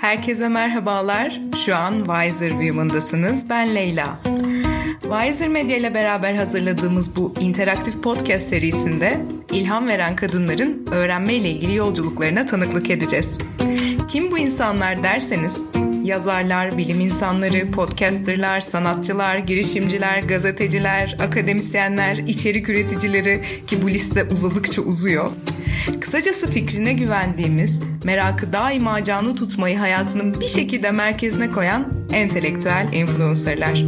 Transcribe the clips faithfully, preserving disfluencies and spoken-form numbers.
Herkese merhabalar. Şu an Wiser Woman'dasınız. Ben Leyla. Wiser Media ile beraber hazırladığımız bu interaktif podcast serisinde ilham veren kadınların öğrenme ile ilgili yolculuklarına tanıklık edeceğiz. Kim bu insanlar derseniz, yazarlar, bilim insanları, podcasterlar, sanatçılar, girişimciler, gazeteciler, akademisyenler, içerik üreticileri ki bu liste uzadıkça uzuyor. Kısacası fikrine güvendiğimiz, merakı daima canlı tutmayı hayatının bir şekilde merkezine koyan entelektüel influencerlar.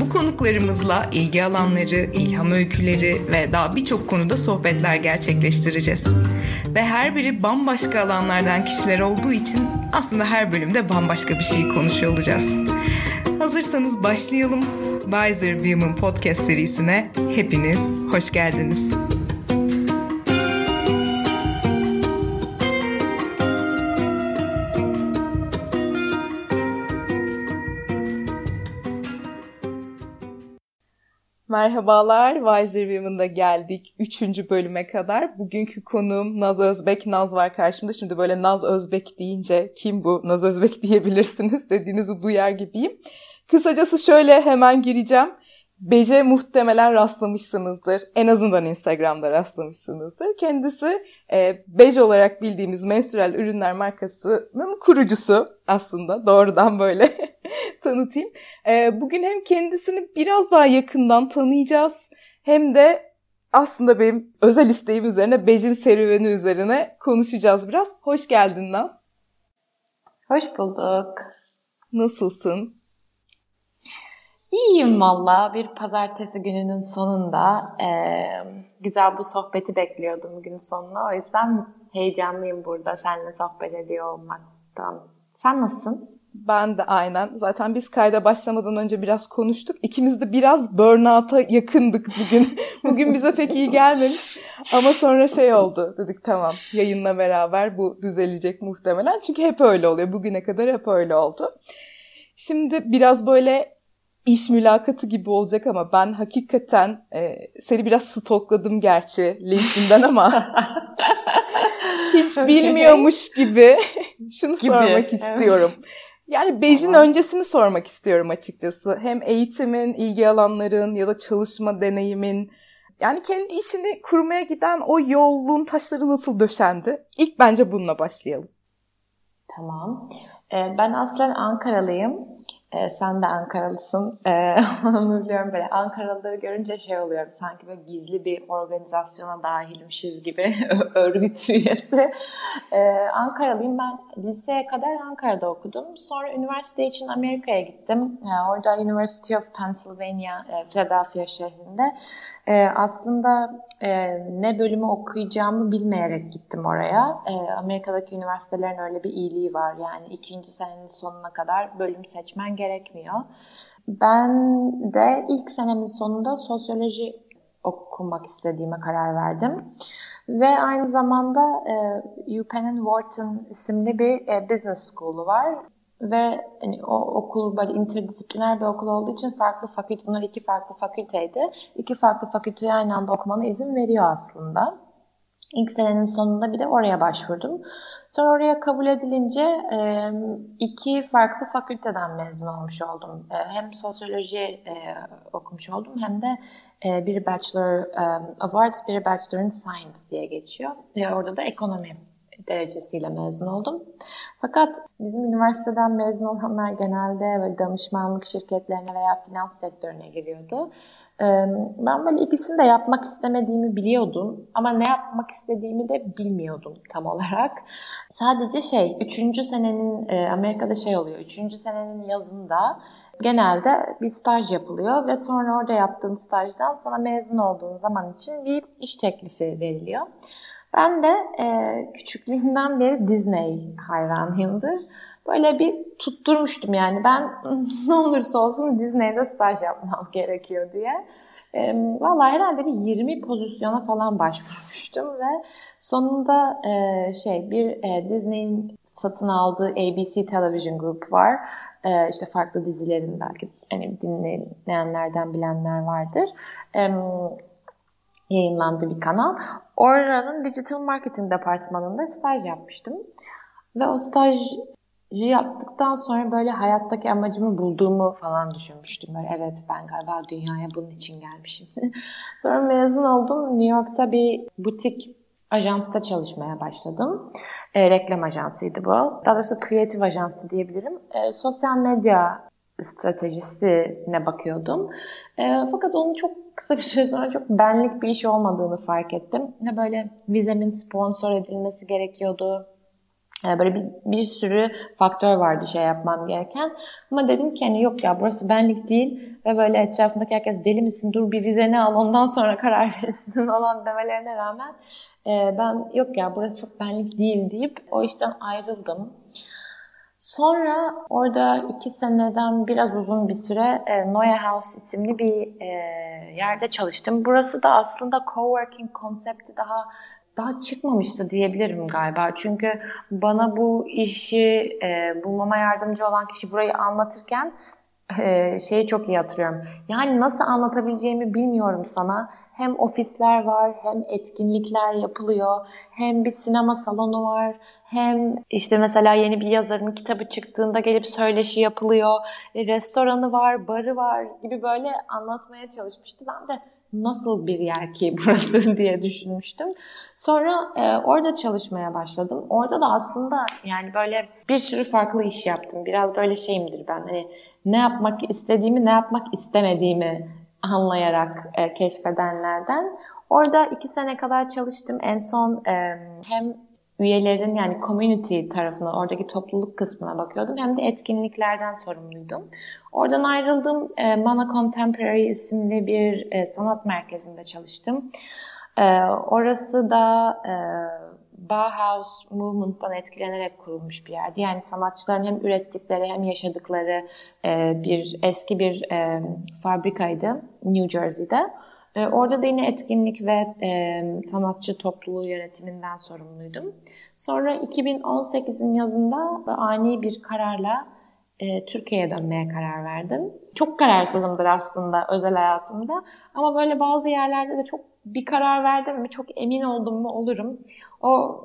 Bu konuklarımızla ilgi alanları, ilham öyküleri ve daha birçok konuda sohbetler gerçekleştireceğiz. Ve her biri bambaşka alanlardan kişiler olduğu için aslında her bölümde bambaşka bir şey konuşuyor olacağız. Hazırsanız başlayalım. Wiser Woman Podcast serisine hepiniz hoş geldiniz. Merhabalar, Wiser Woman'da geldik üçüncü bölüme kadar. Bugünkü konuğum Naz Özbek. Naz var karşımda. Şimdi böyle Naz Özbek deyince kim bu Naz Özbek diyebilirsiniz dediğinizi duyar gibiyim. Kısacası şöyle hemen gireceğim. Beije muhtemelen rastlamışsınızdır. En azından Instagram'da rastlamışsınızdır. Kendisi e, Beije olarak bildiğimiz menstrual ürünler markasının kurucusu aslında. Doğrudan böyle tanıtayım. E, bugün hem kendisini biraz daha yakından tanıyacağız hem de aslında benim özel isteğim üzerine Beije'in serüveni üzerine konuşacağız biraz. Hoş geldin Naz. Hoş bulduk. Nasılsın? İyiyim valla. Bir pazartesi gününün sonunda e, güzel bu sohbeti bekliyordum günün sonuna. O yüzden heyecanlıyım burada seninle sohbet ediyor olmaktan. Sen nasılsın? Ben de aynen. Zaten biz kayda başlamadan önce biraz konuştuk. İkimiz de biraz burnout'a yakındık bugün. Bugün bize pek iyi gelmemiş. Ama sonra şey oldu. Dedik tamam, yayınla beraber bu düzelecek muhtemelen. Çünkü hep öyle oluyor. Bugüne kadar hep öyle oldu. Şimdi biraz böyle İş mülakatı gibi olacak ama ben hakikaten e, seni biraz stokladım gerçi LinkedIn'den ama hiç bilmiyormuş gibi şunu gibi. sormak istiyorum. Evet. Yani Beije'in tamam. öncesini sormak istiyorum açıkçası. Hem eğitimin, ilgi alanların ya da çalışma deneyimin, yani kendi işini kurmaya giden o yolun taşları nasıl döşendi? İlk bence bununla başlayalım. Tamam. Ben aslen Ankaralıyım. Ee, sen de Ankaralısın. Ee, onu biliyorum böyle. Ankaralıları görünce şey oluyorum. Sanki böyle gizli bir organizasyona dahilmişiz gibi örgüt üyesi. Ee, Ankaralıyım. Ben liseye kadar Ankara'da okudum. Sonra üniversite için Amerika'ya gittim. Ee, orada University of Pennsylvania, e, Philadelphia şehrinde. Ee, aslında e, ne bölümü okuyacağımı bilmeyerek gittim oraya. Ee, Amerika'daki üniversitelerin öyle bir iyiliği var. Yani ikinci senenin sonuna kadar bölüm seçmen gerekmiyor. Ben de ilk senemin sonunda sosyoloji okumak istediğime karar verdim. Ve aynı zamanda e, U Penn'in Wharton isimli bir e, business school'u var. Ve hani, o okul böyle interdisipliner bir okul olduğu için farklı fakülte, bunlar iki farklı fakülteydi. İki farklı fakülteyi aynı anda okumana izin veriyor aslında. İlk senenin sonunda bir de oraya başvurdum. Sonra oraya kabul edilince iki farklı fakülteden mezun olmuş oldum. Hem sosyoloji okumuş oldum hem de bir Bachelor of Arts, bir Bachelor in Science diye geçiyor. Ve orada da ekonomi derecesiyle mezun oldum. Fakat bizim üniversiteden mezun olanlar genelde danışmanlık şirketlerine veya finans sektörüne giriyordu. Ben böyle ikisini de yapmak istemediğimi biliyordum ama ne yapmak istediğimi de bilmiyordum tam olarak. Sadece şey, üçüncü senenin, Amerika'da şey oluyor, üçüncü senenin yazında genelde bir staj yapılıyor ve sonra orada yaptığın stajdan sana mezun olduğun zaman için bir iş teklifi veriliyor. Ben de küçüklüğümden beri Disney hayranıyımdır. Böyle bir tutturmuştum yani ben ne olursa olsun Disney'de staj yapmam gerekiyor diye. E, vallahi herhalde bir yirmi pozisyona falan başvurmuştum ve sonunda e, şey bir e, Disney'in satın aldığı A B C Television Group var. E, işte farklı dizilerin belki hani dinleyenlerden bilenler vardır. E, yayınlandı bir kanal. Oranın Digital Marketing departmanında staj yapmıştım ve o staj yaptıktan sonra böyle hayattaki amacımı bulduğumu falan düşünmüştüm. Böyle evet, ben galiba dünyaya bunun için gelmişim. Sonra mezun oldum. New York'ta bir butik ajansta çalışmaya başladım. E, reklam ajansıydı bu. Daha doğrusu kreatif ajansı diyebilirim. E, sosyal medya stratejisine bakıyordum. E, fakat onun çok kısa bir süre sonra çok benlik bir iş olmadığını fark ettim. Ne böyle vizemin sponsor edilmesi gerekiyordu. Böyle bir, bir sürü faktör vardı şey yapmam gereken. Ama dedim ki hani yok ya, burası benlik değil. Ve böyle etrafındaki herkes deli misin, dur bir vizeni al ondan sonra karar verirsin falan demelerine rağmen e, ben yok ya, burası çok benlik değil deyip o işten ayrıldım. Sonra orada iki seneden biraz uzun bir süre e, Noia House isimli bir e, yerde çalıştım. Burası da aslında coworking konsepti daha daha çıkmamıştı diyebilirim galiba. Çünkü bana bu işi e, bulmama yardımcı olan kişi burayı anlatırken e, şeyi çok iyi hatırlıyorum. Yani nasıl anlatabileceğimi bilmiyorum sana. Hem ofisler var, hem etkinlikler yapılıyor, hem bir sinema salonu var, hem işte mesela yeni bir yazarın kitabı çıktığında gelip söyleşi yapılıyor, e, restoranı var, barı var gibi böyle anlatmaya çalışmıştı. Ben de nasıl bir yer ki burası diye düşünmüştüm. Sonra e, orada çalışmaya başladım. Orada da aslında yani böyle bir sürü farklı iş yaptım. Biraz böyle şeyimdir ben, hani ne yapmak istediğimi, ne yapmak istemediğimi anlayarak e, keşfedenlerden. Orada iki sene kadar çalıştım. En son e, hem üyelerin yani community tarafına, oradaki topluluk kısmına bakıyordum. Hem de etkinliklerden sorumluydum. Oradan ayrıldım. E, Mana Contemporary isimli bir e, sanat merkezinde çalıştım. E, orası da e, Bauhaus Movement'tan etkilenerek kurulmuş bir yerdi. Yani sanatçıların hem ürettikleri hem yaşadıkları e, bir eski bir e, fabrikaydı New Jersey'de. E, orada da yine etkinlik ve e, sanatçı topluluğu yönetiminden sorumluydum. Sonra iki bin on sekizin yazında ani bir kararla e, Türkiye'ye dönmeye karar verdim. Çok kararsızımdır aslında özel hayatımda. Ama böyle bazı yerlerde de çok bir karar verdim mi, çok emin oldum mu olurum. O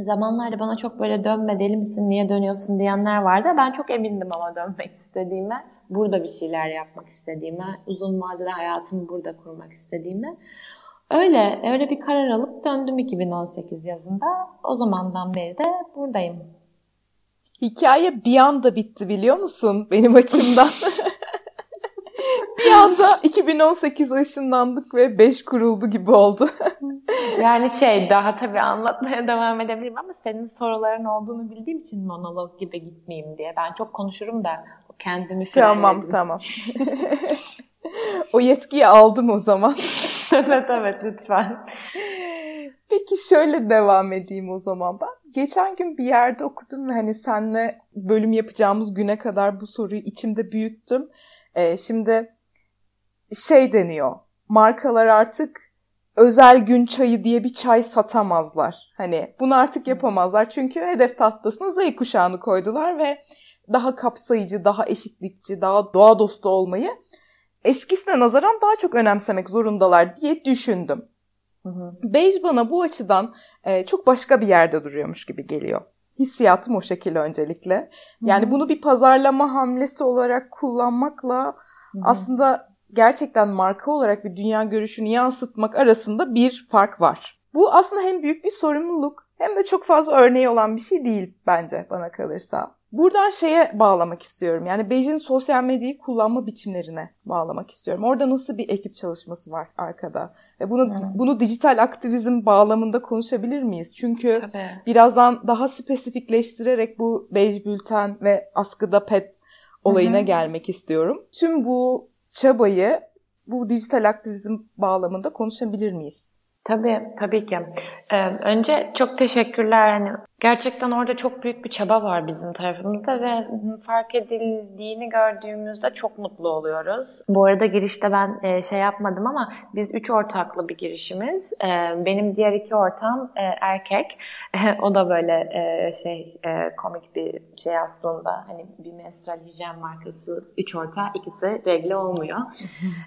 zamanlarda bana çok böyle dönme, deli misin, niye dönüyorsun diyenler vardı. Ben çok emindim ama dönmek istediğime, burada bir şeyler yapmak istediğime, uzun vadede hayatımı burada kurmak istediğime. Öyle öyle bir karar alıp döndüm iki bin on sekiz yazında. O zamandan beri de buradayım. Hikaye bir anda bitti biliyor musun benim açımdan? Bir anda iki bin on sekiz ışınlandık ve beş kuruldu gibi oldu. Yani şey, daha tabii anlatmaya devam edebilirim ama senin soruların olduğunu bildiğim için monolog gibi gitmeyeyim diye. Ben çok konuşurum da kendimi frenledim. Tamam tamam. O yetkiyi aldım o zaman. Evet evet, lütfen. Peki şöyle devam edeyim o zaman ben. Geçen gün bir yerde okudum ve hani seninle bölüm yapacağımız güne kadar bu soruyu içimde büyüttüm. Ee, şimdi şey deniyor, markalar artık özel gün çayı diye bir çay satamazlar. Hani bunu artık yapamazlar çünkü hedef tahtasına Z kuşağını koydular ve daha kapsayıcı, daha eşitlikçi, daha doğa dostu olmayı eskisine nazaran daha çok önemsemek zorundalar diye düşündüm. Hı hı. Beije bana bu açıdan e, çok başka bir yerde duruyormuş gibi geliyor. Hissiyatım o şekilde öncelikle. Yani hı-hı, bunu bir pazarlama hamlesi olarak kullanmakla hı-hı, aslında gerçekten marka olarak bir dünya görüşünü yansıtmak arasında bir fark var. Bu aslında hem büyük bir sorumluluk hem de çok fazla örneği olan bir şey değil bence bana kalırsa. Buradan şeye bağlamak istiyorum. Yani Beije'nin sosyal medyayı kullanma biçimlerine bağlamak istiyorum. Orada nasıl bir ekip çalışması var arkada? Ve bunu evet, bunu dijital aktivizm bağlamında konuşabilir miyiz? Çünkü tabii, birazdan daha spesifikleştirerek bu Beije Bülten ve askıda pet olayına hı-hı, gelmek istiyorum. Tüm bu çabayı bu dijital aktivizm bağlamında konuşabilir miyiz? Tabii, tabii ki. Ee, önce çok teşekkürler. Yani gerçekten orada çok büyük bir çaba var bizim tarafımızda ve fark edildiğini gördüğümüzde çok mutlu oluyoruz. Bu arada girişte ben e, şey yapmadım ama biz üç ortaklı bir girişimiz. E, benim diğer iki ortağım e, erkek. E, o da böyle e, şey e, komik bir şey aslında. Hani bir menstrual hijyen markası, üç ortağı, ikisi regle olmuyor.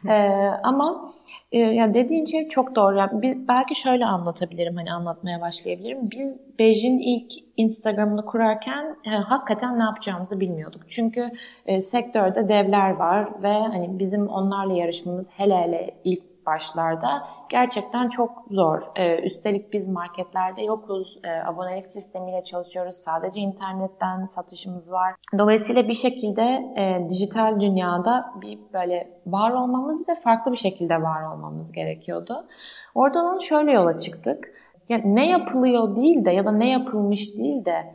e, ama e, ya dediğin şey çok doğru. Yani, bir, belki şöyle anlatabilirim, hani anlatmaya başlayabilirim. Biz Beije'in ilk ilk Instagram'ını kurarken e, hakikaten ne yapacağımızı bilmiyorduk. Çünkü e, sektörde devler var ve hani bizim onlarla yarışmamız hele hele ilk başlarda gerçekten çok zor. E, üstelik biz marketlerde yokuz, e, abonelik sistemiyle çalışıyoruz, sadece internetten satışımız var. Dolayısıyla bir şekilde e, dijital dünyada bir böyle var olmamız ve farklı bir şekilde var olmamız gerekiyordu. Oradan şöyle yola çıktık. Ya ne yapılıyor değil de ya da ne yapılmış değil de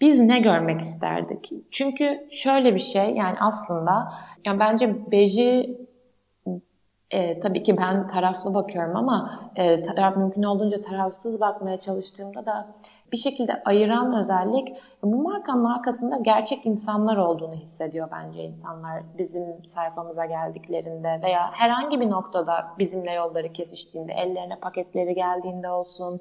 biz ne görmek isterdik? Çünkü şöyle bir şey, yani aslında yani bence Beije e, tabii ki ben taraflı bakıyorum ama e, taraf, mümkün olduğunca tarafsız bakmaya çalıştığımda da bir şekilde ayıran özellik bu markanın arkasında gerçek insanlar olduğunu hissediyor bence insanlar bizim sayfamıza geldiklerinde veya herhangi bir noktada bizimle yolları kesiştiğinde, ellerine paketleri geldiğinde olsun,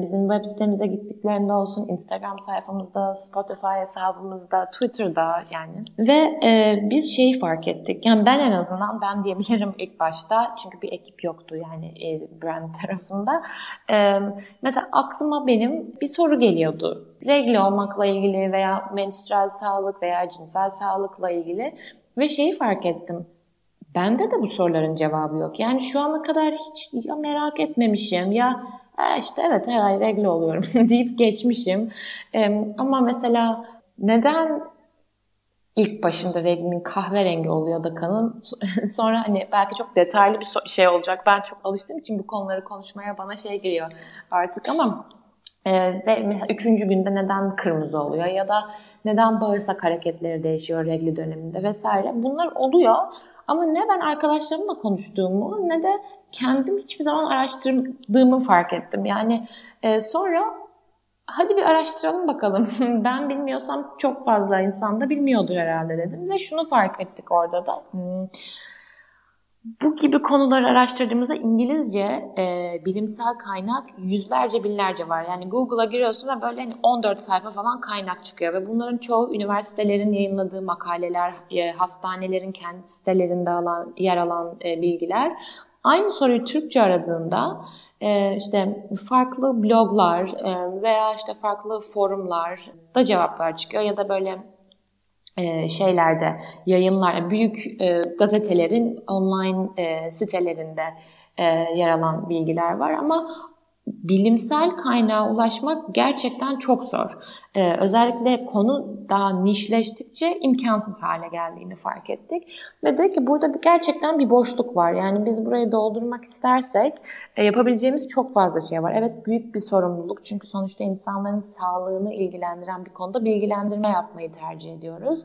bizim web sitemize gittiklerinde olsun, Instagram sayfamızda, Spotify hesabımızda, Twitter'da yani. Ve biz şeyi fark ettik, yani ben en azından ben diyebilirim ilk başta çünkü bir ekip yoktu yani brand tarafında. Mesela aklıma benim bir soru geliyordu. Regl olmakla ilgili veya menstrüel sağlık veya cinsel sağlıkla ilgili ve şeyi fark ettim. Bende de bu soruların cevabı yok. Yani şu ana kadar hiç ya merak etmemişim ya işte evet her ay regl oluyorum deyip geçmişim. Ee, ama mesela neden ilk başında reglinin kahverengi oluyor da kanın sonra hani belki çok detaylı bir şey olacak. Ben çok alıştığım için bu konuları konuşmaya bana şey geliyor artık ama Ee, ve mesela üçüncü günde neden kırmızı oluyor ya da neden bağırsak hareketleri değişiyor regl döneminde vesaire. Bunlar oluyor ama ne ben arkadaşlarımla konuştuğumu ne de kendim hiçbir zaman araştırdığımı fark ettim. Yani e, sonra hadi bir araştıralım bakalım. Ben bilmiyorsam çok fazla insan da bilmiyordur herhalde dedim ve şunu fark ettik orada da. Hmm. Bu gibi konuları araştırdığımızda İngilizce e, bilimsel kaynak yüzlerce binlerce var. Yani Google'a giriyorsun ve böyle hani on dört sayfa falan kaynak çıkıyor. Ve bunların çoğu üniversitelerin yayınladığı makaleler, e, hastanelerin kendi sitelerinde alan, yer alan e, bilgiler. Aynı soruyu Türkçe aradığında e, işte farklı bloglar e, veya işte farklı forumlar da cevaplar çıkıyor ya da böyle... şeylerde, yayınlar, büyük e, gazetelerin online e, sitelerinde e, yer alan bilgiler var ama bilimsel kaynağa ulaşmak gerçekten çok zor. E, özellikle konu daha nişleştikçe imkansız hale geldiğini fark ettik. Ve dedik ki burada bir, gerçekten bir boşluk var. Yani biz burayı doldurmak istersek e, yapabileceğimiz çok fazla şey var. Evet büyük bir sorumluluk çünkü sonuçta insanların sağlığını ilgilendiren bir konuda bilgilendirme yapmayı tercih ediyoruz.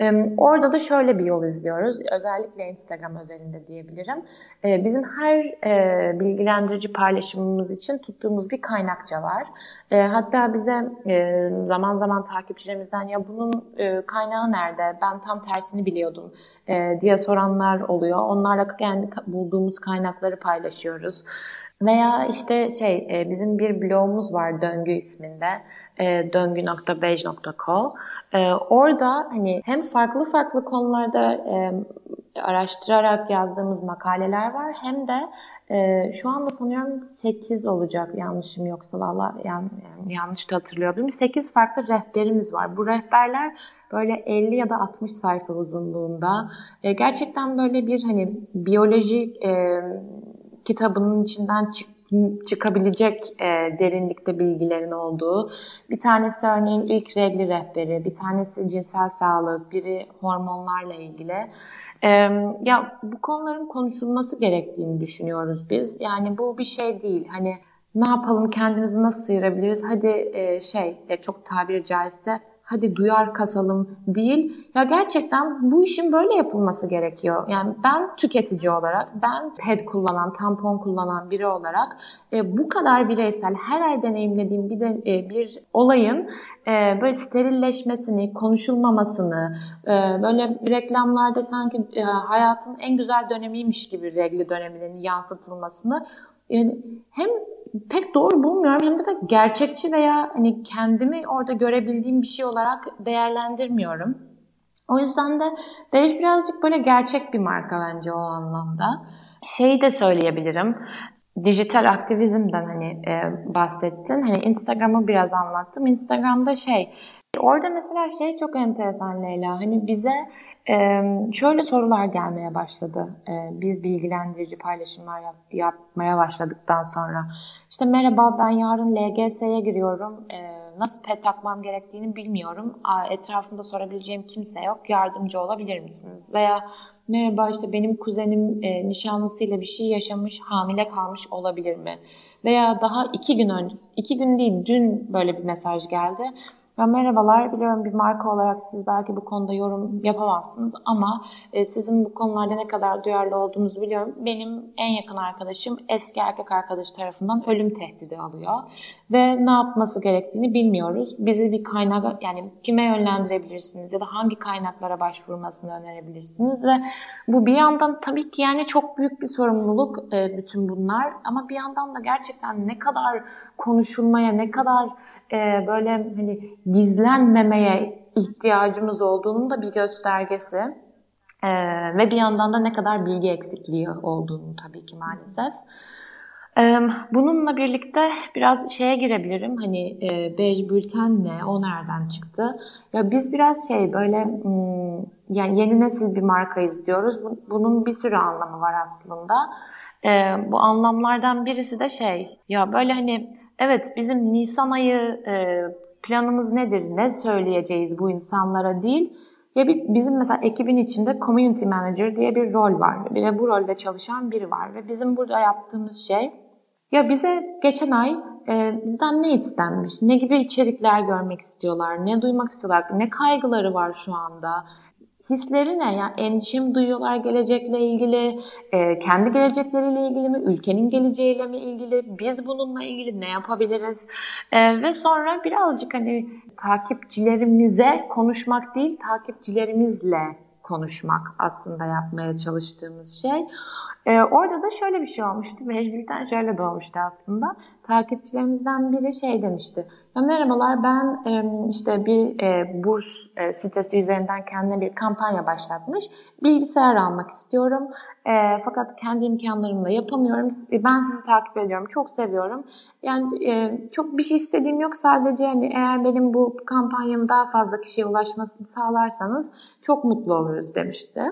E, orada da şöyle bir yol izliyoruz. Özellikle Instagram özelinde diyebilirim. E, bizim her e, bilgilendirici paylaşımımız için tuttuğumuz bir kaynakça var. E, hatta bize e, zaman zaman takipçilerimizden ya bunun e, kaynağı nerede? Ben tam tersini biliyordum e, diye soranlar oluyor. Onlarla kendi bulduğumuz kaynakları paylaşıyoruz. Veya işte şey e, bizim bir blogumuz var Döngü isminde. E, döngü nokta beije nokta co. E, orada hani hem farklı farklı konularda e, araştırarak yazdığımız makaleler var. Hem de e, şu anda sanıyorum sekiz olacak yanlışım yoksa valla yani, yani yanlış da hatırlıyorum. sekiz farklı rehberimiz var. Bu rehberler böyle elli ya da altmış sayfa uzunluğunda. E, gerçekten böyle bir hani biyoloji e, kitabının içinden çık, çıkabilecek e, derinlikte bilgilerin olduğu. Bir tanesi örneğin ilk regli rehberi, bir tanesi cinsel sağlık, biri hormonlarla ilgili. E, ya bu konuların konuşulması gerektiğini düşünüyoruz biz. Yani bu bir şey değil. Hani ne yapalım, kendimizi nasıl sıyırabiliriz? Hadi e, şey, e, çok tabiri caizse hadi duyar kasalım değil. Ya gerçekten bu işin böyle yapılması gerekiyor. Yani ben tüketici olarak, ben ped kullanan, tampon kullanan biri olarak e, bu kadar bireysel, her ay deneyimlediğim bir, de, e, bir olayın e, böyle sterilleşmesini, konuşulmamasını, e, böyle reklamlarda sanki e, hayatın en güzel dönemiymiş gibi regl döneminin yansıtılmasını yani hem pek doğru bulmuyorum hem de pek gerçekçi veya hani kendimi orada görebildiğim bir şey olarak değerlendirmiyorum. O yüzden de Beije birazcık böyle gerçek bir marka bence o anlamda. Şeyi de söyleyebilirim. dijital aktivizmden hani e, bahsettin. Hani Instagram'ı biraz anlattım. Instagram'da şey, orada mesela şey çok enteresan Leyla. Hani bize e, şöyle sorular gelmeye başladı. E, biz bilgilendirici paylaşımlar yap, yapmaya başladıktan sonra. İşte merhaba, ben yarın L G S'ye giriyorum. E, nasıl pet takmam gerektiğini bilmiyorum. Etrafımda sorabileceğim kimse yok. Yardımcı olabilir misiniz? Veya merhaba, işte benim kuzenim e, nişanlısıyla bir şey yaşamış, hamile kalmış olabilir mi? Veya daha iki gün önce, iki gün değil dün böyle bir mesaj geldi. Ya merhabalar, biliyorum bir marka olarak siz belki bu konuda yorum yapamazsınız ama e, sizin bu konularda ne kadar duyarlı olduğunuzu biliyorum. Benim en yakın arkadaşım eski erkek arkadaşı tarafından ölüm tehdidi alıyor ve ne yapması gerektiğini bilmiyoruz. Bizi bir kaynağa, yani kime yönlendirebilirsiniz ya da hangi kaynaklara başvurmasını önerebilirsiniz? Ve bu bir yandan tabii ki yani çok büyük bir sorumluluk e, bütün bunlar, ama bir yandan da gerçekten ne kadar konuşulmaya, ne kadar Ee, böyle hani gizlenmemeye ihtiyacımız olduğunun da bir göstergesi ee, ve bir yandan da ne kadar bilgi eksikliği olduğunu tabii ki maalesef. Ee, bununla birlikte biraz şeye girebilirim, hani e, Beije Bülten ne, o nereden çıktı? Ya biz biraz şey böyle m- yani yeni nesil bir markayız diyoruz. Bunun bir sürü anlamı var aslında. Ee, bu anlamlardan birisi de şey, ya böyle hani evet, bizim Nisan ayı planımız nedir, ne söyleyeceğiz bu insanlara değil. Ya bizim mesela ekibin içinde community manager diye bir rol var. Bir de bu rolde çalışan biri var ve bizim burada yaptığımız şey, ya bize geçen ay bizden ne istenmiş, ne gibi içerikler görmek istiyorlar, ne duymak istiyorlar, ne kaygıları var şu anda. Hisleri ne? Yani endişe mi duyuyorlar gelecekle ilgili, e, kendi gelecekleriyle ilgili mi, ülkenin geleceğiyle mi ilgili, biz bununla ilgili ne yapabiliriz? E, ve sonra birazcık hani takipçilerimize konuşmak değil, takipçilerimizle konuşmak aslında yapmaya çalıştığımız şey. Ee, orada da şöyle bir şey olmuştu. Mecbur'dan şöyle doğmuştu aslında. Takipçilerimizden biri şey demişti. Ya merhabalar, ben e, işte bir e, burs e, sitesi üzerinden kendine bir kampanya başlatmış. Bilgisayar almak istiyorum. E, fakat kendi imkanlarımla yapamıyorum. Ben sizi takip ediyorum. Çok seviyorum. Yani e, çok bir şey istediğim yok. Sadece hani eğer benim bu kampanyamı daha fazla kişiye ulaşmasını sağlarsanız çok mutlu oluruz demişti.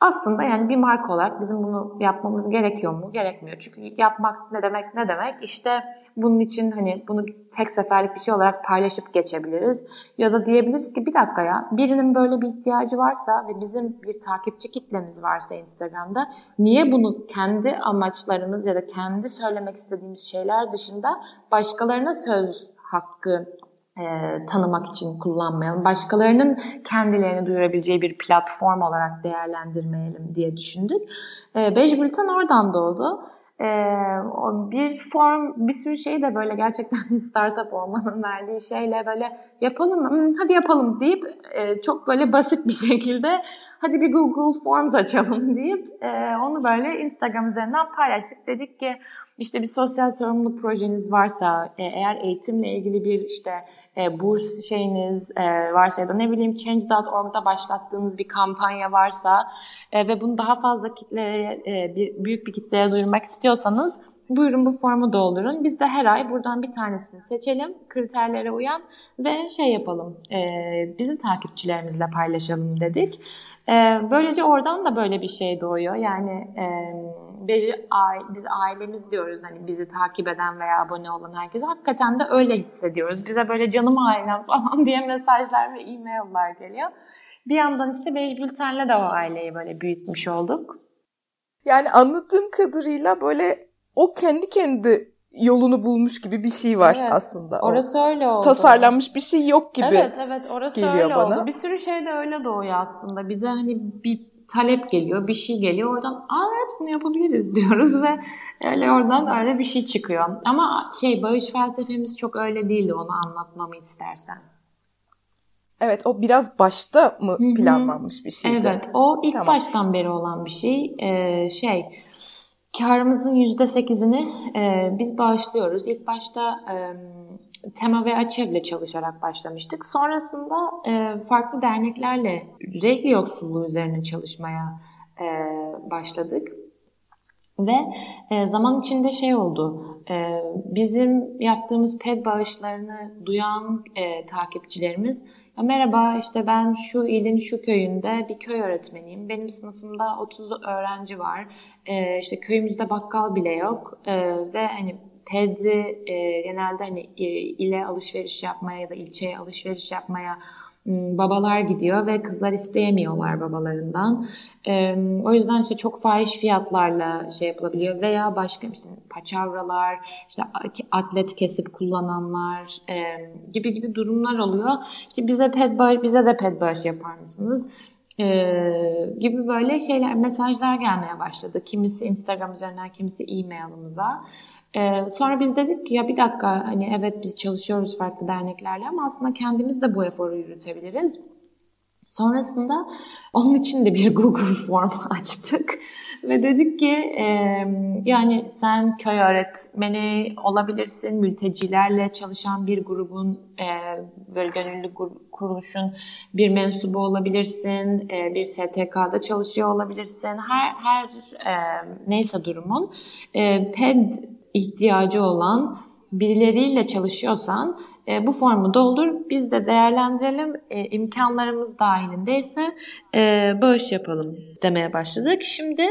Aslında yani bir marka olarak bizim bunu yapmamız gerekiyor mu? Gerekmiyor. Çünkü yapmak ne demek ne demek? İşte bunun için hani bunu tek seferlik bir şey olarak paylaşıp geçebiliriz. Ya da diyebiliriz ki bir dakika ya, birinin böyle bir ihtiyacı varsa ve bizim bir takipçi kitlemiz varsa Instagram'da, niye bunu kendi amaçlarımız ya da kendi söylemek istediğimiz şeyler dışında başkalarına söz hakkı E, tanımak için kullanmayalım. Başkalarının kendilerini duyurabileceği bir platform olarak değerlendirmeyelim diye düşündük. E, Beije Bülten oradan doğdu. E, bir form, bir sürü şey de böyle gerçekten startup olmanın verdiği şeyle böyle yapalım mı? Hadi yapalım deyip e, çok böyle basit bir şekilde hadi bir Google Forms açalım deyip e, onu böyle Instagram üzerinden paylaştık. Dedik ki İşte bir sosyal sorumluluk projeniz varsa, eğer eğitimle ilgili bir işte e, burs şeyiniz e, varsa ya da ne bileyim change nokta org'da başlattığınız bir kampanya varsa e, ve bunu daha fazla kitleye, e, bir, büyük bir kitleye duyurmak istiyorsanız buyurun bu formu doldurun. Biz de her ay buradan bir tanesini seçelim, kriterlere uyan ve şey yapalım, e, bizim takipçilerimizle paylaşalım dedik. E, böylece oradan da böyle bir şey doğuyor. Yani e, biz ailemiz diyoruz, hani bizi takip eden veya abone olan herkese hakikaten de öyle hissediyoruz. Bize böyle canım ailem falan diye mesajlar ve e-mail'lar geliyor. Bir yandan işte Beije Bülten'le de o aileyi böyle büyütmüş olduk. Yani anladığım kadarıyla böyle o kendi kendi yolunu bulmuş gibi bir şey var, evet, aslında. Orası o, öyle oldu. Tasarlanmış bir şey yok gibi. Evet evet, orası öyle bana oldu. Bir sürü şey de öyle doğuyor aslında. Bize hani bir talep geliyor, bir şey geliyor. Oradan aa evet bunu yapabiliriz diyoruz ve öyle oradan öyle bir şey çıkıyor. Ama şey, bağış felsefemiz çok öyle değildi, onu anlatmamı istersen. Evet, o biraz başta mı Hı-hı. planlanmış bir şeydi? Evet, o ilk tamam. baştan beri olan bir şey. Ee, şey, karımızın yüzde sekizini e, biz bağışlıyoruz. İlk başta E, Tema ve Açev'le çalışarak başlamıştık. Sonrasında e, farklı derneklerle regl yoksulluğu üzerine çalışmaya e, başladık. Ve e, zaman içinde şey oldu, e, bizim yaptığımız ped bağışlarını duyan e, takipçilerimiz, ya merhaba işte ben şu ilin şu köyünde bir köy öğretmeniyim, benim sınıfımda otuz öğrenci var, e, işte köyümüzde bakkal bile yok e, ve hani ped'i e, genelde hani e, ile alışveriş yapmaya ya da ilçeye alışveriş yapmaya babalar gidiyor ve kızlar isteyemiyorlar babalarından. Ee, o yüzden işte çok fahiş fiyatlarla şey yapılabiliyor veya başka işte paçavralar, işte atlet kesip kullananlar e, gibi gibi durumlar oluyor. İşte bize ped bağış, bize de ped bağış yapar mısınız? Ee, gibi böyle şeyler, mesajlar gelmeye başladı. Kimisi Instagram üzerinden, kimisi e-mailimize. Ee, sonra biz dedik ki ya bir dakika, hani evet biz çalışıyoruz farklı derneklerle ama aslında kendimiz de bu eforu yürütebiliriz. Sonrasında onun için de bir Google form açtık ve dedik ki e, yani sen köy öğretmeni olabilirsin, mültecilerle çalışan bir grubun, e, böyle gönüllü kuruluşun bir mensubu olabilirsin, e, bir S T K'da çalışıyor olabilirsin, her her e, neyse durumun e, TED ihtiyacı olan birileriyle çalışıyorsan e, bu formu doldur, biz de değerlendirelim, e, imkanlarımız dahilindeyse e, bağış yapalım demeye başladık. Şimdi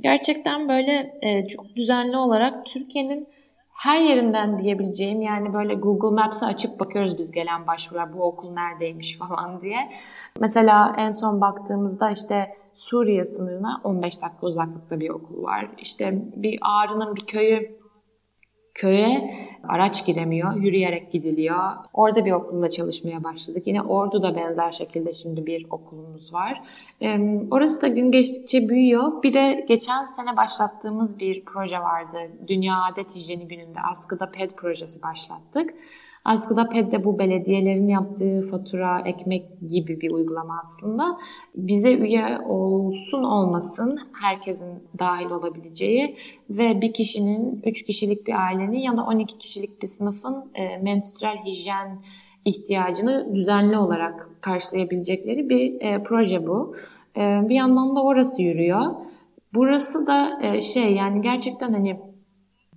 gerçekten böyle e, çok düzenli olarak Türkiye'nin her yerinden diyebileceğim, yani böyle Google Maps'ı açıp bakıyoruz biz gelen başvurular, bu okul neredeymiş falan diye. Mesela en son baktığımızda işte Suriye sınırına on beş dakika uzaklıkta bir okul var. İşte bir Ağrı'nın bir köyü, köye araç giremiyor, yürüyerek gidiliyor. Orada bir okulda çalışmaya başladık. Yine Ordu'da benzer şekilde şimdi bir okulumuz var. Ee, orası da gün geçtikçe büyüyor. Bir de geçen sene başlattığımız bir proje vardı. Dünya Adet Hijyeni Günü'nde Askıda Ped projesi başlattık. Askıda Ped de bu belediyelerin yaptığı fatura, ekmek gibi bir uygulama aslında. Bize üye olsun olmasın herkesin dahil olabileceği ve bir kişinin, üç kişilik bir ailenin ya da on iki kişilik bir sınıfın e, menstrüel hijyen ihtiyacını düzenli olarak karşılayabilecekleri bir e, proje bu. E, bir yandan da orası yürüyor. Burası da e, şey yani gerçekten hani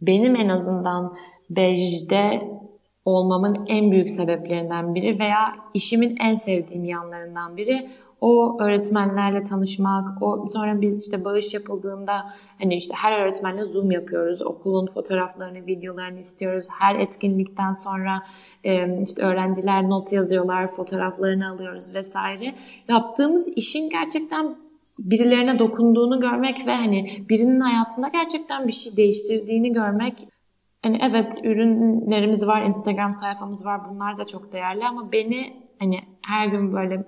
benim en azından Beije'de olmamın en büyük sebeplerinden biri veya işimin en sevdiğim yanlarından biri o öğretmenlerle tanışmak. O sonra biz işte bağış yapıldığında hani işte her öğretmenle Zoom yapıyoruz. Okulun fotoğraflarını, videolarını istiyoruz. Her etkinlikten sonra işte öğrenciler not yazıyorlar, fotoğraflarını alıyoruz vesaire. Yaptığımız işin gerçekten birilerine dokunduğunu görmek ve hani birinin hayatında gerçekten bir şey değiştirdiğini görmek. Hani evet ürünlerimiz var, Instagram sayfamız var, bunlar da çok değerli ama beni hani her gün böyle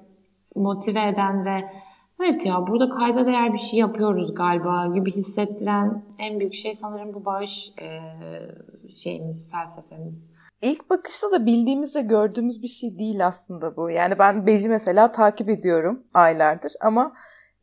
motive eden ve evet ya burada kayda değer bir şey yapıyoruz galiba gibi hissettiren en büyük şey sanırım bu bağış e, şeyimiz, felsefemiz. İlk bakışta da bildiğimiz ve gördüğümüz bir şey değil aslında bu. Yani ben Beiji mesela takip ediyorum aylardır ama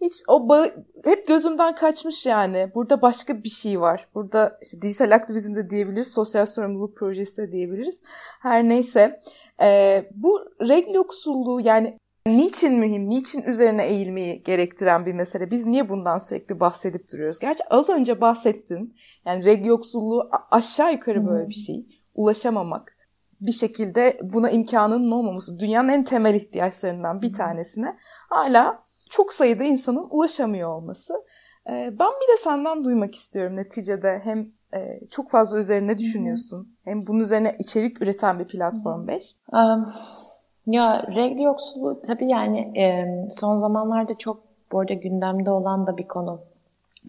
hiç o bağı hep gözümden kaçmış yani. Burada başka bir şey var. Burada işte dijital aktivizm de diyebiliriz, sosyal sorumluluk projesi de diyebiliriz. Her neyse. Ee, bu regl yoksulluğu yani niçin mühim, niçin üzerine eğilmeyi gerektiren bir mesele. Biz niye bundan sürekli bahsedip duruyoruz? Gerçi az önce bahsettin. Yani regl yoksulluğu aşağı yukarı böyle bir şey. Ulaşamamak. Bir şekilde buna imkanının olmaması. Dünyanın en temel ihtiyaçlarından bir tanesine. Hala çok sayıda insanın ulaşamıyor olması. Ben bir de senden duymak istiyorum neticede. Hem çok fazla üzerine düşünüyorsun. Hı-hı. Hem bunun üzerine içerik üreten bir platform beş. Ya regl yoksulluğu tabii yani son zamanlarda çok bu arada gündemde olan da bir konu.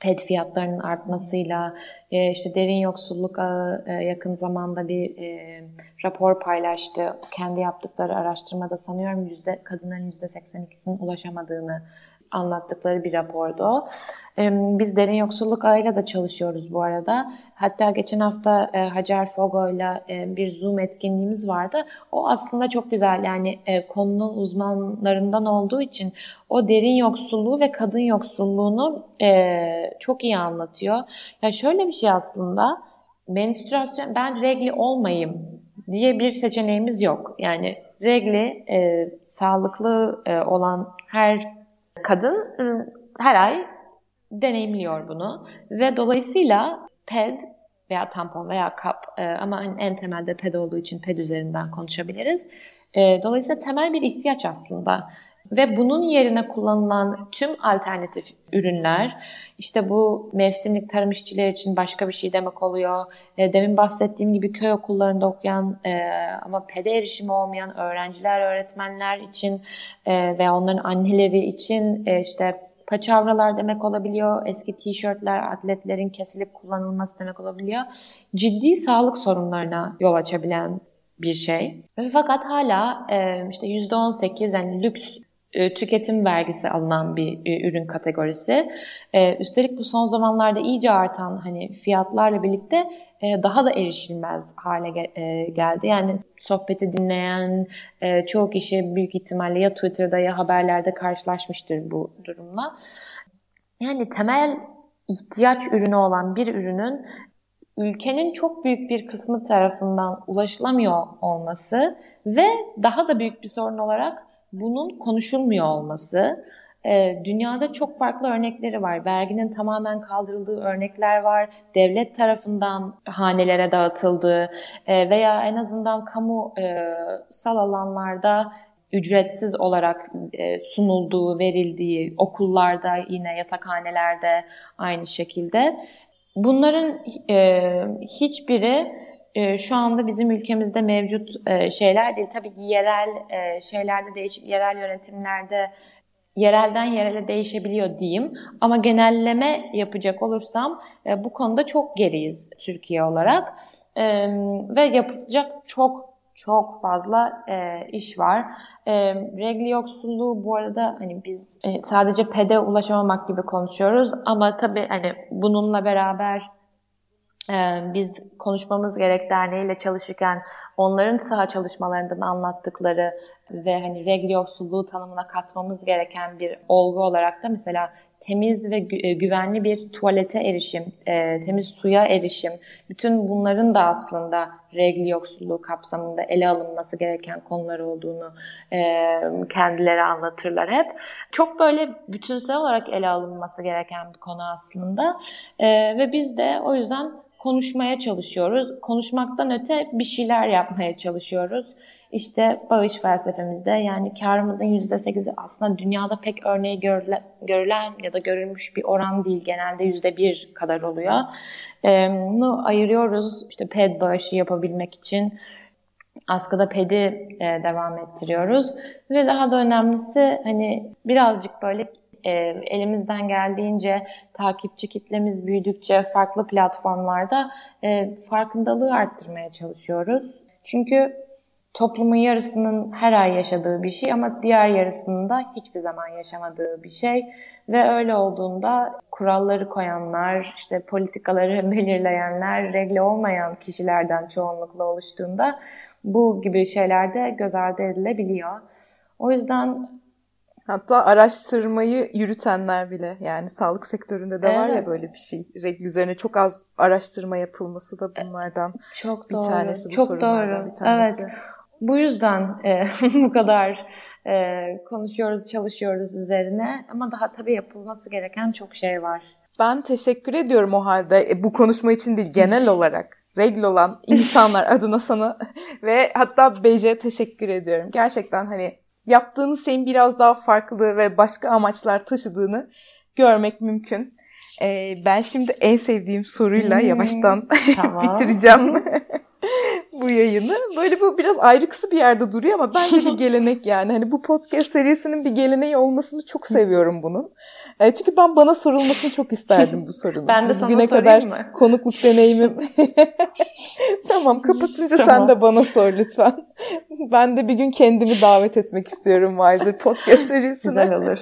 Ped fiyatlarının artmasıyla işte Derin Yoksulluk Ağı yakın zamanda bir rapor paylaştı. Kendi yaptıkları araştırmada sanıyorum yüzde, kadınların yüzde seksen ikisinin ulaşamadığını anlattıkları bir rapordu. Biz Derin Yoksulluk Ağı'yla da çalışıyoruz bu arada. Hatta geçen hafta Hacer Fogo'yla bir Zoom etkinliğimiz vardı. O aslında çok güzel yani konunun uzmanlarından olduğu için o derin yoksulluğu ve kadın yoksulluğunu çok iyi anlatıyor. Yani şöyle bir şey aslında menstrüasyon, ben regli olmayayım diye bir seçeneğimiz yok. Yani regli sağlıklı olan her kadın her ay deneyimliyor bunu. Ve dolayısıyla ped veya tampon veya kap, ama en temelde ped olduğu için ped üzerinden konuşabiliriz. Dolayısıyla temel bir ihtiyaç aslında. Ve bunun yerine kullanılan tüm alternatif ürünler, işte bu mevsimlik tarım işçileri için başka bir şey demek oluyor. Demin bahsettiğim gibi köy okullarında okuyan ama pede erişimi olmayan öğrenciler, öğretmenler için ve onların anneleri için işte paçavralar demek olabiliyor, eski tişörtler, atletlerin kesilip kullanılması demek olabiliyor. Ciddi sağlık sorunlarına yol açabilen bir şey. Fakat hala işte yüzde on sekiz yani lüks tüketim vergisi alınan bir ürün kategorisi. Üstelik bu son zamanlarda iyice artan hani fiyatlarla birlikte daha da erişilmez hale geldi. Yani sohbeti dinleyen çoğu kişi büyük ihtimalle ya Twitter'da ya haberlerde karşılaşmıştır bu durumla. Yani temel ihtiyaç ürünü olan bir ürünün ülkenin çok büyük bir kısmı tarafından ulaşılamıyor olması ve daha da büyük bir sorun olarak bunun konuşulmuyor olması. Ee, dünyada çok farklı örnekleri var. Verginin tamamen kaldırıldığı örnekler var. Devlet tarafından hanelere dağıtıldığı e, veya en azından kamusal alanlarda ücretsiz olarak e, sunulduğu, verildiği, okullarda yine yatakhanelerde aynı şekilde. Bunların e, hiçbiri şu anda bizim ülkemizde mevcut şeyler değil. Tabii ki yerel şeylerde değişik, yerel yönetimlerde yerelden yerele değişebiliyor diyeyim. Ama genelleme yapacak olursam bu konuda çok geriyiz Türkiye olarak. Ve yapılacak çok çok fazla iş var. Regl yoksulluğu bu arada hani biz sadece pede ulaşamamak gibi konuşuyoruz. Ama tabii hani bununla beraber biz konuşmamız gerek derneğiyle çalışırken onların saha çalışmalarından anlattıkları ve hani regl yoksulluğu tanımına katmamız gereken bir olgu olarak da mesela temiz ve güvenli bir tuvalete erişim, temiz suya erişim, bütün bunların da aslında regl yoksulluğu kapsamında ele alınması gereken konular olduğunu kendileri anlatırlar hep. Çok böyle bütünsel olarak ele alınması gereken bir konu aslında ve biz de o yüzden konuşmaya çalışıyoruz. Konuşmaktan öte bir şeyler yapmaya çalışıyoruz. İşte bağış felsefemizde yani karımızın yüzde sekizi aslında dünyada pek örneği görülen, görülen ya da görülmüş bir oran değil. Genelde yüzde bir kadar oluyor. Ee, bunu ayırıyoruz işte ped bağışı yapabilmek için. Askıda pedi e, devam ettiriyoruz. Ve daha da önemlisi hani birazcık böyle elimizden geldiğince takipçi kitlemiz büyüdükçe farklı platformlarda farkındalığı arttırmaya çalışıyoruz. Çünkü toplumun yarısının her ay yaşadığı bir şey ama diğer yarısının da hiçbir zaman yaşamadığı bir şey. Ve öyle olduğunda kuralları koyanlar, işte politikaları belirleyenler, regle olmayan kişilerden çoğunlukla oluştuğunda bu gibi şeyler de göz ardı edilebiliyor. O yüzden... Hatta araştırmayı yürütenler bile yani sağlık sektöründe de var evet. Ya böyle bir şey. Regl üzerine çok az araştırma yapılması da bunlardan çok bir doğru. tanesi. Bu çok sorunlardan doğru. bir tanesi. Evet. Bu yüzden e, bu kadar e, konuşuyoruz, çalışıyoruz üzerine ama daha tabii yapılması gereken çok şey var. Ben teşekkür ediyorum o halde e, bu konuşma için değil genel olarak. Regl olan insanlar adına sana ve hatta Beije'ye teşekkür ediyorum. Gerçekten hani yaptığınız şeyin biraz daha farklı ve başka amaçlar taşıdığını görmek mümkün. Ee, ben şimdi en sevdiğim soruyla hmm, yavaştan tamam. bitireceğim bu yayını. Böyle bu biraz ayrıksı bir yerde duruyor ama bence bir gelenek yani. Hani bu podcast serisinin bir geleneği olmasını çok seviyorum bunun. Ee, çünkü ben bana sorulmasını çok isterdim bu sorunun. Ben de sana bugüne kadar mı? Konukluk deneyimim. Tamam kapatınca tamam. Sen de bana sor lütfen. Ben de bir gün kendimi davet etmek istiyorum Wiser podcast serisine. Güzel olur.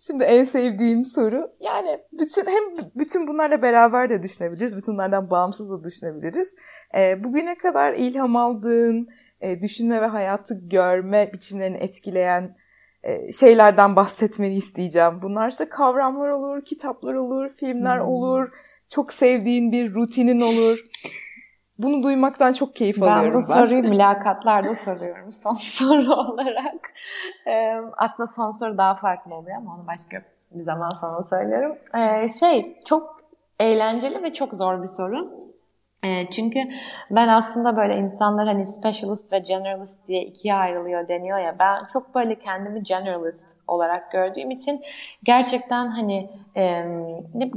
Şimdi en sevdiğim soru. Yani bütün hem bütün bunlarla beraber de düşünebiliriz. Bütün bunlardan bağımsız da düşünebiliriz. E, bugüne kadar ilham aldığın, e, düşünme ve hayatı görme biçimlerini etkileyen e, şeylerden bahsetmeni isteyeceğim. Bunlar işte kavramlar olur, kitaplar olur, filmler hmm. olur, çok sevdiğin bir rutinin olur. Bunu duymaktan çok keyif ben alıyorum. Bu ben bu soruyu mülakatlarda soruyorum son soru olarak. Aslında son soru daha farklı oluyor ama onu başka bir zaman sonra söylüyorum. Ee, şey, çok eğlenceli ve çok zor bir soru. Ee, çünkü ben aslında böyle insanlar hani specialist ve generalist diye ikiye ayrılıyor deniyor ya, ben çok böyle kendimi generalist olarak gördüğüm için gerçekten hani e,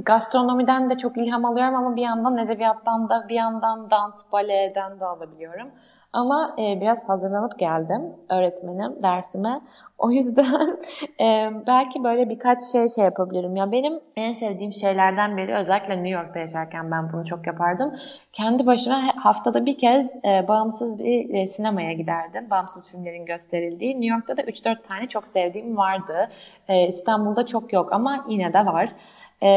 gastronomiden de çok ilham alıyorum ama bir yandan edebiyattan da, bir yandan dans, baleden de alabiliyorum. Ama e, biraz hazırlanıp geldim öğretmenim dersime. O yüzden e, belki böyle birkaç şey şey yapabilirim. Ya benim en sevdiğim şeylerden biri, özellikle New York'ta yaşarken ben bunu çok yapardım. Kendi başıma haftada bir kez e, bağımsız bir e, sinemaya giderdim. Bağımsız filmlerin gösterildiği. New York'ta da üç dört tane çok sevdiğim vardı. E, İstanbul'da çok yok ama yine de var. E,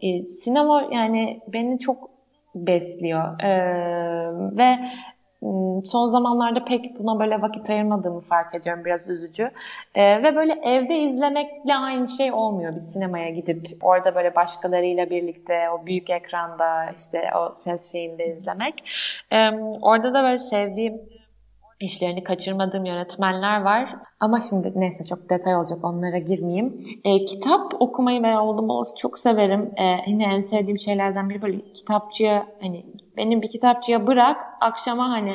e, sinema yani beni çok besliyor. E, ve son zamanlarda pek buna böyle vakit ayırmadığımı fark ediyorum. Biraz üzücü. Ee, ve böyle evde izlemekle aynı şey olmuyor. Bir sinemaya gidip orada böyle başkalarıyla birlikte o büyük ekranda işte o ses şeyinde izlemek. Ee, orada da böyle sevdiğim, işlerini kaçırmadığım yönetmenler var. Ama şimdi neyse, çok detay olacak, onlara girmeyeyim. E, kitap okumayı ben oldum olası çok severim. E, yine en sevdiğim şeylerden biri böyle kitapçıya, hani benim bir kitapçıya bırak akşama hani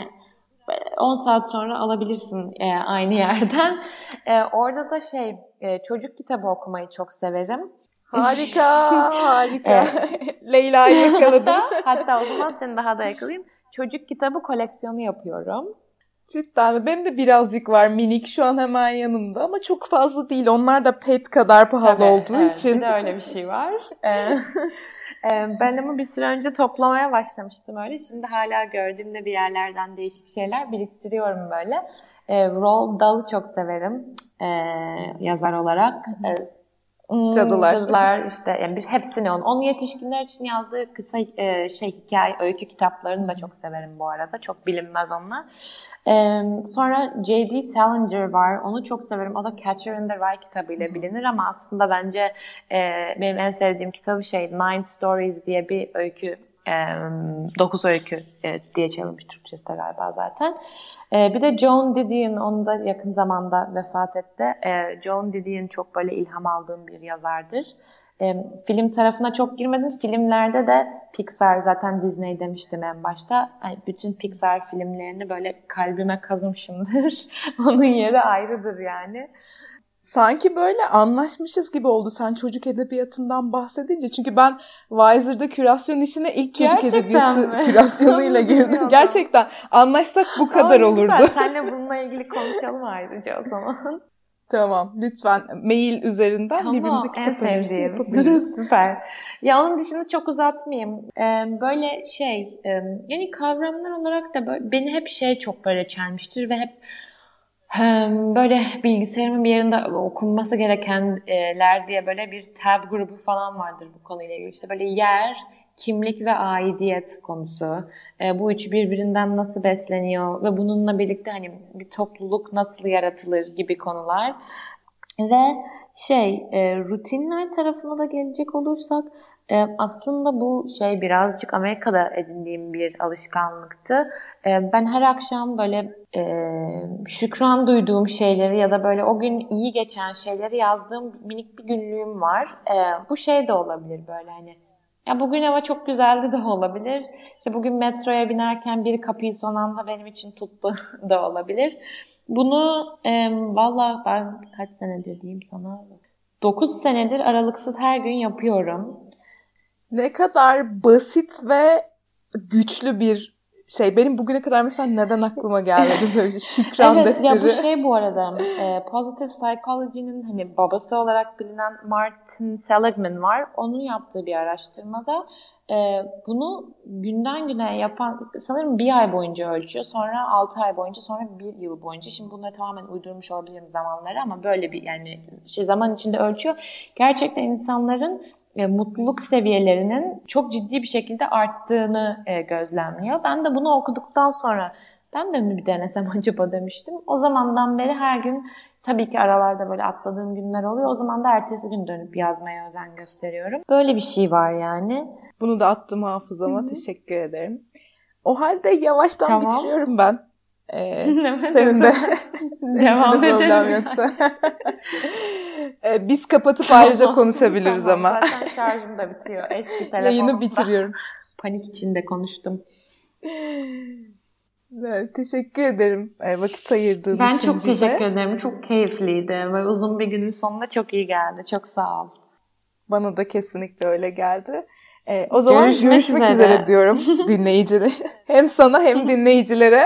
on saat sonra alabilirsin e, aynı yerden. E, orada da şey e, çocuk kitabı okumayı çok severim. Harika harika. E, Leyla'yı yakaladım. hatta, hatta o zaman seni daha da yakalayayım. Çocuk kitabı koleksiyonu yapıyorum. Cidden. Benim de birazcık var, minik şu an hemen yanımda ama çok fazla değil. Onlar da pet kadar pahalı tabii, olduğu evet, için. Tabii öyle bir şey var. Ben ama bir süre önce toplamaya başlamıştım öyle. Şimdi hala gördüğümde bir yerlerden değişik şeyler biriktiriyorum böyle. Roald Dahl'ı çok severim yazar olarak. Evet. Cadılar. Cadılar işte yani bir hepsini onun. Onun yetişkinler için yazdığı kısa e, şey hikaye, öykü kitaplarını da çok severim bu arada. Çok bilinmez onlar. E, sonra J D. Salinger var. Onu çok severim. O da Catcher in the Rye kitabıyla bilinir ama aslında bence e, benim en sevdiğim kitabı şey Nine Stories diye bir öykü, dokuz öykü diye çevrilmiş Türkçesi de galiba zaten. Bir de John Didion, onu da yakın zamanda vefat etti. John Didion çok böyle ilham aldığım bir yazardır. Film tarafına çok girmedim. Filmlerde de Pixar, zaten Disney demiştim en başta. Yani bütün Pixar filmlerini böyle kalbime kazımışımdır. Onun yeri ayrıdır yani. Sanki böyle anlaşmışız gibi oldu sen çocuk edebiyatından bahsedince. Çünkü ben Wiser'da kürasyon işine ilk çocuk gerçekten edebiyatı mi? Kürasyonuyla girdim. Gerçekten. Anlaşsak bu kadar Aa, olurdu. Seninle bununla ilgili konuşalım ayrıca o zaman. Tamam. Lütfen mail üzerinden tamam, birbirimize kitap önerisi yapabiliriz. Süper. Ya onun dışında çok uzatmayayım. Ee, böyle şey yani kavramlar olarak da böyle, beni hep şey çok böyle çelmiştir ve hep böyle bilgisayarımın bir yerinde okunması gerekenler diye böyle bir tab grubu falan vardır bu konuyla ilgili. İşte böyle yer, kimlik ve aidiyet konusu. Bu üçü birbirinden nasıl besleniyor ve bununla birlikte hani bir topluluk nasıl yaratılır gibi konular. Ve şey rutinler tarafına da gelecek olursak aslında bu şey birazcık Amerika'da edindiğim bir alışkanlıktı. Ben her akşam böyle şükran duyduğum şeyleri ya da böyle o gün iyi geçen şeyleri yazdığım minik bir günlüğüm var. Bu şey de olabilir böyle hani. Ya bugün hava çok güzeldi de olabilir. İşte bugün metroya binerken biri kapıyı son anda benim için tuttu da olabilir. Bunu e, vallahi ben kaç senedir diyeyim sana? dokuz senedir aralıksız her gün yapıyorum. Ne kadar basit ve güçlü bir şey. Benim bugüne kadar mesela neden aklıma gelmedi böyle şükran evet, defteri. Evet ya bu şey bu arada e, Positive Psychology'nin hani babası olarak bilinen Martin Seligman var. Onun yaptığı bir araştırmada e, bunu günden güne yapan sanırım bir ay boyunca ölçüyor. Sonra altı ay boyunca, sonra bir yıl boyunca. Şimdi bunları tamamen uydurmuş olabilirim zamanları ama böyle bir yani şey zaman içinde ölçüyor. Gerçekten insanların mutluluk seviyelerinin çok ciddi bir şekilde arttığını gözlemliyor. Ben de bunu okuduktan sonra ben de mi bir denesem acaba demiştim. O zamandan beri her gün tabii ki aralarda böyle atladığım günler oluyor. O zaman da ertesi gün dönüp yazmaya özen gösteriyorum. Böyle bir şey var yani. Bunu da attım hafızama. Hı-hı. Teşekkür ederim. O halde yavaştan tamam. Bitiriyorum ben. Ee, senin de devam edelim. Problem yoksa. ee, biz kapatıp ayrıca konuşabiliriz tamam, ama. Zaten şarjım da bitiyor. Eski telefonumda. Yayını bitiriyorum. Panik içinde konuştum. Evet, teşekkür ederim vakit ayırdığın için. Ben çok bize. Teşekkür ederim. Çok keyifliydi. Böyle uzun bir günün sonunda çok iyi geldi. Çok sağ ol. Bana da kesinlikle öyle geldi. Ee, o zaman görüşmek, görüşmek üzere. üzere diyorum dinleyicilere. Hem sana hem dinleyicilere.